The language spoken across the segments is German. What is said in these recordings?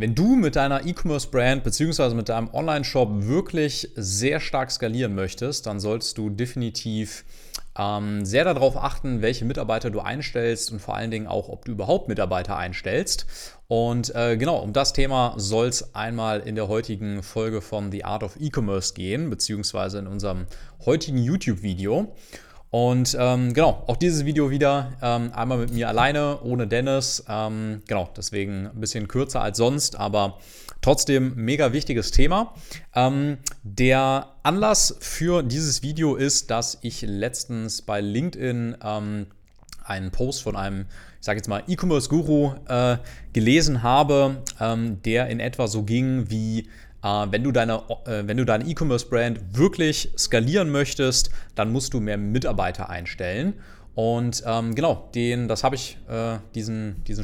Wenn du mit deiner E-Commerce-Brand bzw. mit deinem Online-Shop wirklich sehr stark skalieren möchtest, dann solltest du definitiv sehr darauf achten, welche Mitarbeiter du einstellst und vor allen Dingen auch, ob du überhaupt Mitarbeiter einstellst. Und genau, um das Thema soll es einmal in der heutigen Folge von The Art of E-Commerce gehen, beziehungsweise in unserem heutigen YouTube-Video. Und genau, auch dieses Video wieder einmal mit mir alleine, ohne Dennis. Genau, deswegen ein bisschen kürzer als sonst, aber trotzdem mega wichtiges Thema. Der Anlass für dieses Video ist, dass ich letztens bei LinkedIn einen Post von einem, ich sage jetzt mal, E-Commerce-Guru gelesen habe, der in etwa so ging wie: Wenn du deine E-Commerce-Brand wirklich skalieren möchtest, dann musst du mehr Mitarbeiter einstellen. Und genau, diesen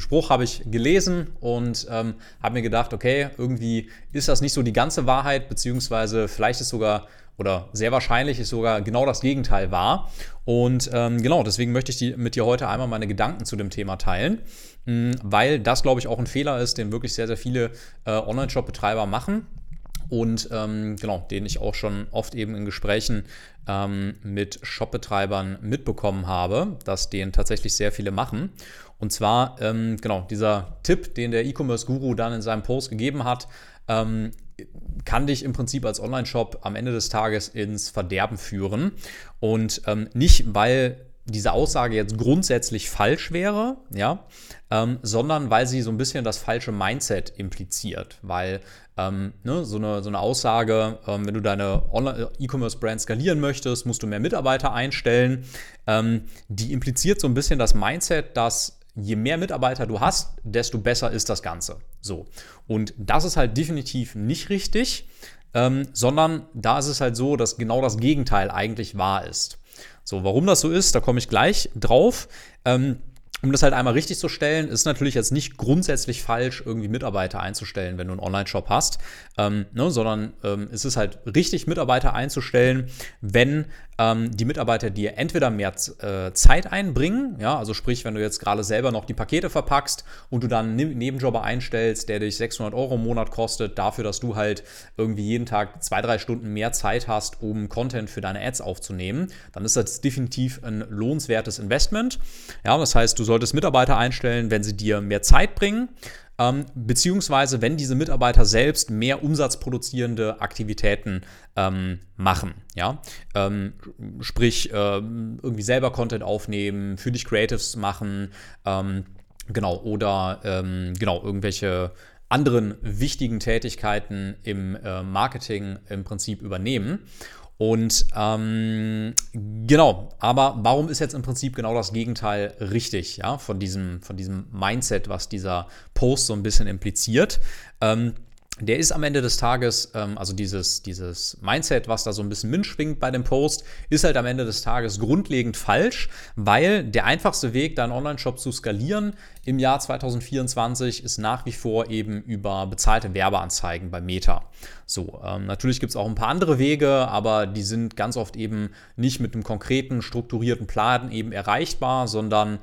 Spruch habe ich gelesen und habe mir gedacht, okay, irgendwie ist das nicht so die ganze Wahrheit, beziehungsweise vielleicht ist sogar, oder sehr wahrscheinlich ist sogar genau das Gegenteil wahr. Und genau, deswegen möchte ich mit dir heute einmal meine Gedanken zu dem Thema teilen, weil das, glaube ich, auch ein Fehler ist, den wirklich sehr, sehr viele Online-Shop-Betreiber machen. Und genau, den ich auch schon oft eben in Gesprächen mit Shopbetreibern mitbekommen habe, dass den tatsächlich sehr viele machen. Und zwar, genau, dieser Tipp, den der E-Commerce-Guru dann in seinem Post gegeben hat, kann dich im Prinzip als Online-Shop am Ende des Tages ins Verderben führen. Und nicht, weil diese Aussage jetzt grundsätzlich falsch wäre, ja, sondern weil sie so ein bisschen das falsche Mindset impliziert, weil so eine Aussage, wenn du deine E-Commerce-Brand skalieren möchtest, musst du mehr Mitarbeiter einstellen, die impliziert so ein bisschen das Mindset, dass je mehr Mitarbeiter du hast, desto besser ist das Ganze. So. Und das ist halt definitiv nicht richtig, sondern da ist es halt so, dass genau das Gegenteil eigentlich wahr ist. So, warum das so ist, da komme ich gleich drauf. Um das halt einmal richtig zu stellen, ist natürlich jetzt nicht grundsätzlich falsch, irgendwie Mitarbeiter einzustellen, wenn du einen Online-Shop hast, sondern es ist halt richtig, Mitarbeiter einzustellen, wenn die Mitarbeiter dir entweder mehr Zeit einbringen, ja, also sprich, wenn du jetzt gerade selber noch die Pakete verpackst und du dann einen Nebenjobber einstellst, der dich 600 € im Monat kostet, dafür, dass du halt irgendwie jeden Tag 2-3 Stunden mehr Zeit hast, um Content für deine Ads aufzunehmen, dann ist das definitiv ein lohnenswertes Investment. Ja, das heißt, du solltest Mitarbeiter einstellen, wenn sie dir mehr Zeit bringen, beziehungsweise wenn diese Mitarbeiter selbst mehr umsatzproduzierende Aktivitäten machen. Ja? Sprich, irgendwie selber Content aufnehmen, für dich Creatives machen, genau, oder genau, irgendwelche anderen wichtigen Tätigkeiten im Marketing im Prinzip übernehmen. Und genau, aber warum ist jetzt im Prinzip genau das Gegenteil richtig, ja, von diesem Mindset, was dieser Post so ein bisschen impliziert? Der ist am Ende des Tages, also dieses Mindset, was da so ein bisschen mitschwingt bei dem Post, ist halt am Ende des Tages grundlegend falsch, weil der einfachste Weg, deinen Online-Shop zu skalieren im Jahr 2024, ist nach wie vor eben über bezahlte Werbeanzeigen bei Meta. So, natürlich gibt es auch ein paar andere Wege, aber die sind ganz oft eben nicht mit einem konkreten, strukturierten Plan eben erreichbar, sondern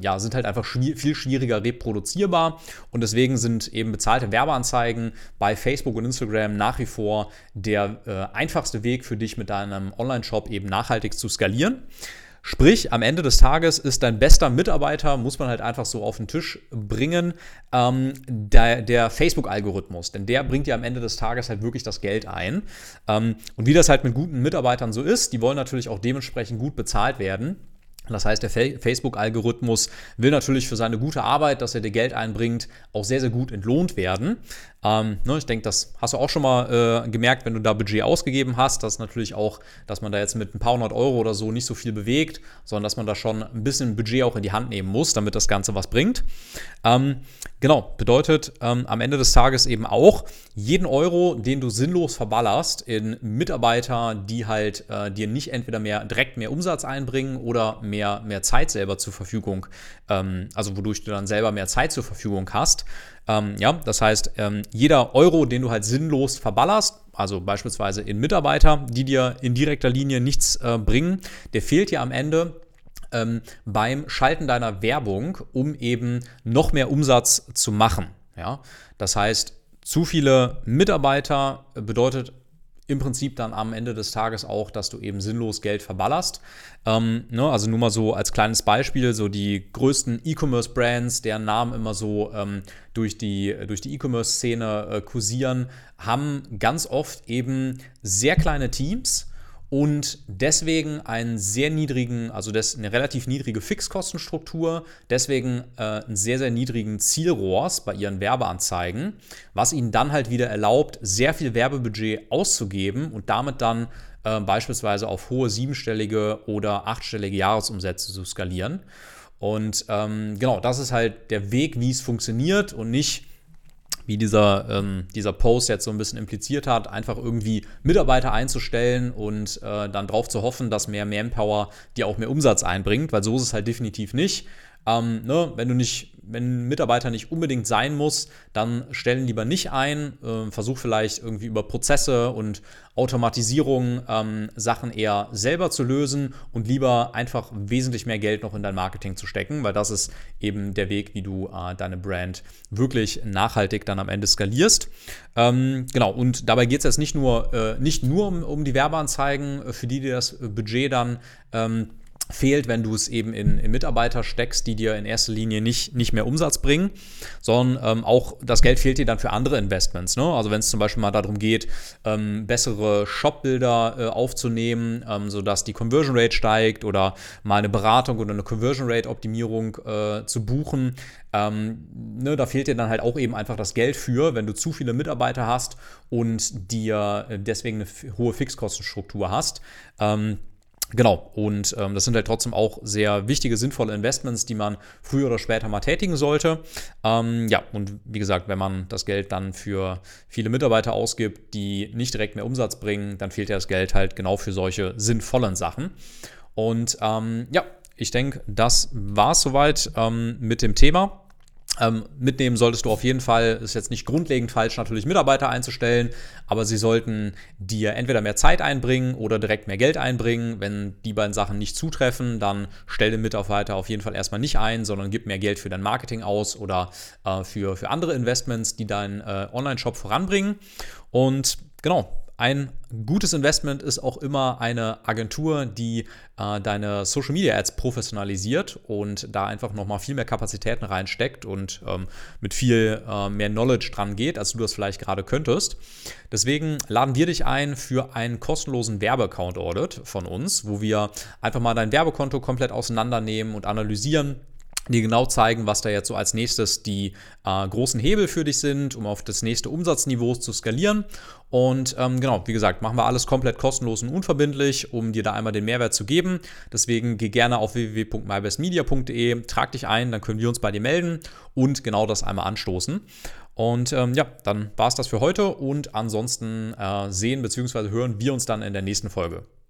ja, sind halt einfach viel schwieriger reproduzierbar, und deswegen sind eben bezahlte Werbeanzeigen bei Facebook und Instagram nach wie vor der einfachste Weg für dich, mit deinem Online-Shop eben nachhaltig zu skalieren. Sprich, am Ende des Tages ist dein bester Mitarbeiter, muss man halt einfach so auf den Tisch bringen, der Facebook-Algorithmus. Denn der bringt dir am Ende des Tages halt wirklich das Geld ein. Und wie das halt mit guten Mitarbeitern so ist, die wollen natürlich auch dementsprechend gut bezahlt werden. Das heißt, der Facebook-Algorithmus will natürlich für seine gute Arbeit, dass er dir Geld einbringt, auch sehr, sehr gut entlohnt werden. Ich denke, das hast du auch schon mal gemerkt, wenn du da Budget ausgegeben hast, dass natürlich auch, dass man da jetzt mit ein paar 100 € oder so nicht so viel bewegt, sondern dass man da schon ein bisschen Budget auch in die Hand nehmen muss, damit das Ganze was bringt. Genau, bedeutet am Ende des Tages eben auch, jeden Euro, den du sinnlos verballerst in Mitarbeiter, die halt dir nicht entweder direkt mehr Umsatz einbringen oder mehr Zeit selber zur Verfügung, also wodurch du dann selber mehr Zeit zur Verfügung hast. Ja, das heißt, jeder Euro, den du halt sinnlos verballerst, also beispielsweise in Mitarbeiter, die dir in direkter Linie nichts bringen, der fehlt dir am Ende beim Schalten deiner Werbung, um eben noch mehr Umsatz zu machen. Ja? Das heißt, zu viele Mitarbeiter bedeutet im Prinzip dann am Ende des Tages auch, dass du eben sinnlos Geld verballerst. Also nur mal so als kleines Beispiel, so die größten E-Commerce-Brands, deren Namen immer so durch die E-Commerce-Szene kursieren, haben ganz oft eben sehr kleine Teams und deswegen einen sehr niedrigen, also eine relativ niedrige Fixkostenstruktur, deswegen einen sehr, sehr niedrigen Zielrohrs bei ihren Werbeanzeigen, was ihnen dann halt wieder erlaubt, sehr viel Werbebudget auszugeben und damit dann beispielsweise auf hohe 7-stellige oder 8-stellige Jahresumsätze zu skalieren. Und das ist halt der Weg, wie es funktioniert und nicht, wie dieser Post jetzt so ein bisschen impliziert hat, einfach irgendwie Mitarbeiter einzustellen und dann drauf zu hoffen, dass mehr Manpower dir auch mehr Umsatz einbringt, weil so ist es halt definitiv nicht. Wenn ein Mitarbeiter nicht unbedingt sein muss, dann stellen lieber nicht ein, versuch vielleicht irgendwie über Prozesse und Automatisierung Sachen eher selber zu lösen und lieber einfach wesentlich mehr Geld noch in dein Marketing zu stecken, weil das ist eben der Weg, wie du deine Brand wirklich nachhaltig dann am Ende skalierst. Und dabei geht es jetzt nicht nur um die Werbeanzeigen, für die dir das Budget dann fehlt, wenn du es eben in Mitarbeiter steckst, die dir in erster Linie nicht mehr Umsatz bringen, sondern auch das Geld fehlt dir dann für andere Investments. Ne? Also wenn es zum Beispiel mal darum geht, bessere Shopbilder aufzunehmen, sodass die Conversion Rate steigt oder mal eine Beratung oder eine Conversion Rate Optimierung zu buchen, da fehlt dir dann halt auch eben einfach das Geld für, wenn du zu viele Mitarbeiter hast und dir deswegen eine hohe Fixkostenstruktur hast. Das sind halt trotzdem auch sehr wichtige, sinnvolle Investments, die man früher oder später mal tätigen sollte. Und wie gesagt, wenn man das Geld dann für viele Mitarbeiter ausgibt, die nicht direkt mehr Umsatz bringen, dann fehlt ja das Geld halt genau für solche sinnvollen Sachen. Und ich denke, das war es soweit mit dem Thema. Mitnehmen solltest du auf jeden Fall, ist jetzt nicht grundlegend falsch, natürlich Mitarbeiter einzustellen, aber sie sollten dir entweder mehr Zeit einbringen oder direkt mehr Geld einbringen. Wenn die beiden Sachen nicht zutreffen, dann stell den Mitarbeiter auf jeden Fall erstmal nicht ein, sondern gib mehr Geld für dein Marketing aus oder für andere Investments, die deinen Online-Shop voranbringen. Und ein gutes Investment ist auch immer eine Agentur, die deine Social Media Ads professionalisiert und da einfach nochmal viel mehr Kapazitäten reinsteckt und mit viel mehr Knowledge dran geht, als du das vielleicht gerade könntest. Deswegen laden wir dich ein für einen kostenlosen Werbeaccount-Audit von uns, wo wir einfach mal dein Werbekonto komplett auseinandernehmen und analysieren, die genau zeigen, was da jetzt so als nächstes die großen Hebel für dich sind, um auf das nächste Umsatzniveau zu skalieren. Und wie gesagt, machen wir alles komplett kostenlos und unverbindlich, um dir da einmal den Mehrwert zu geben. Deswegen geh gerne auf www.mybestmedia.de, trag dich ein, dann können wir uns bei dir melden und genau das einmal anstoßen. Und dann war es das für heute und ansonsten sehen bzw. hören wir uns dann in der nächsten Folge.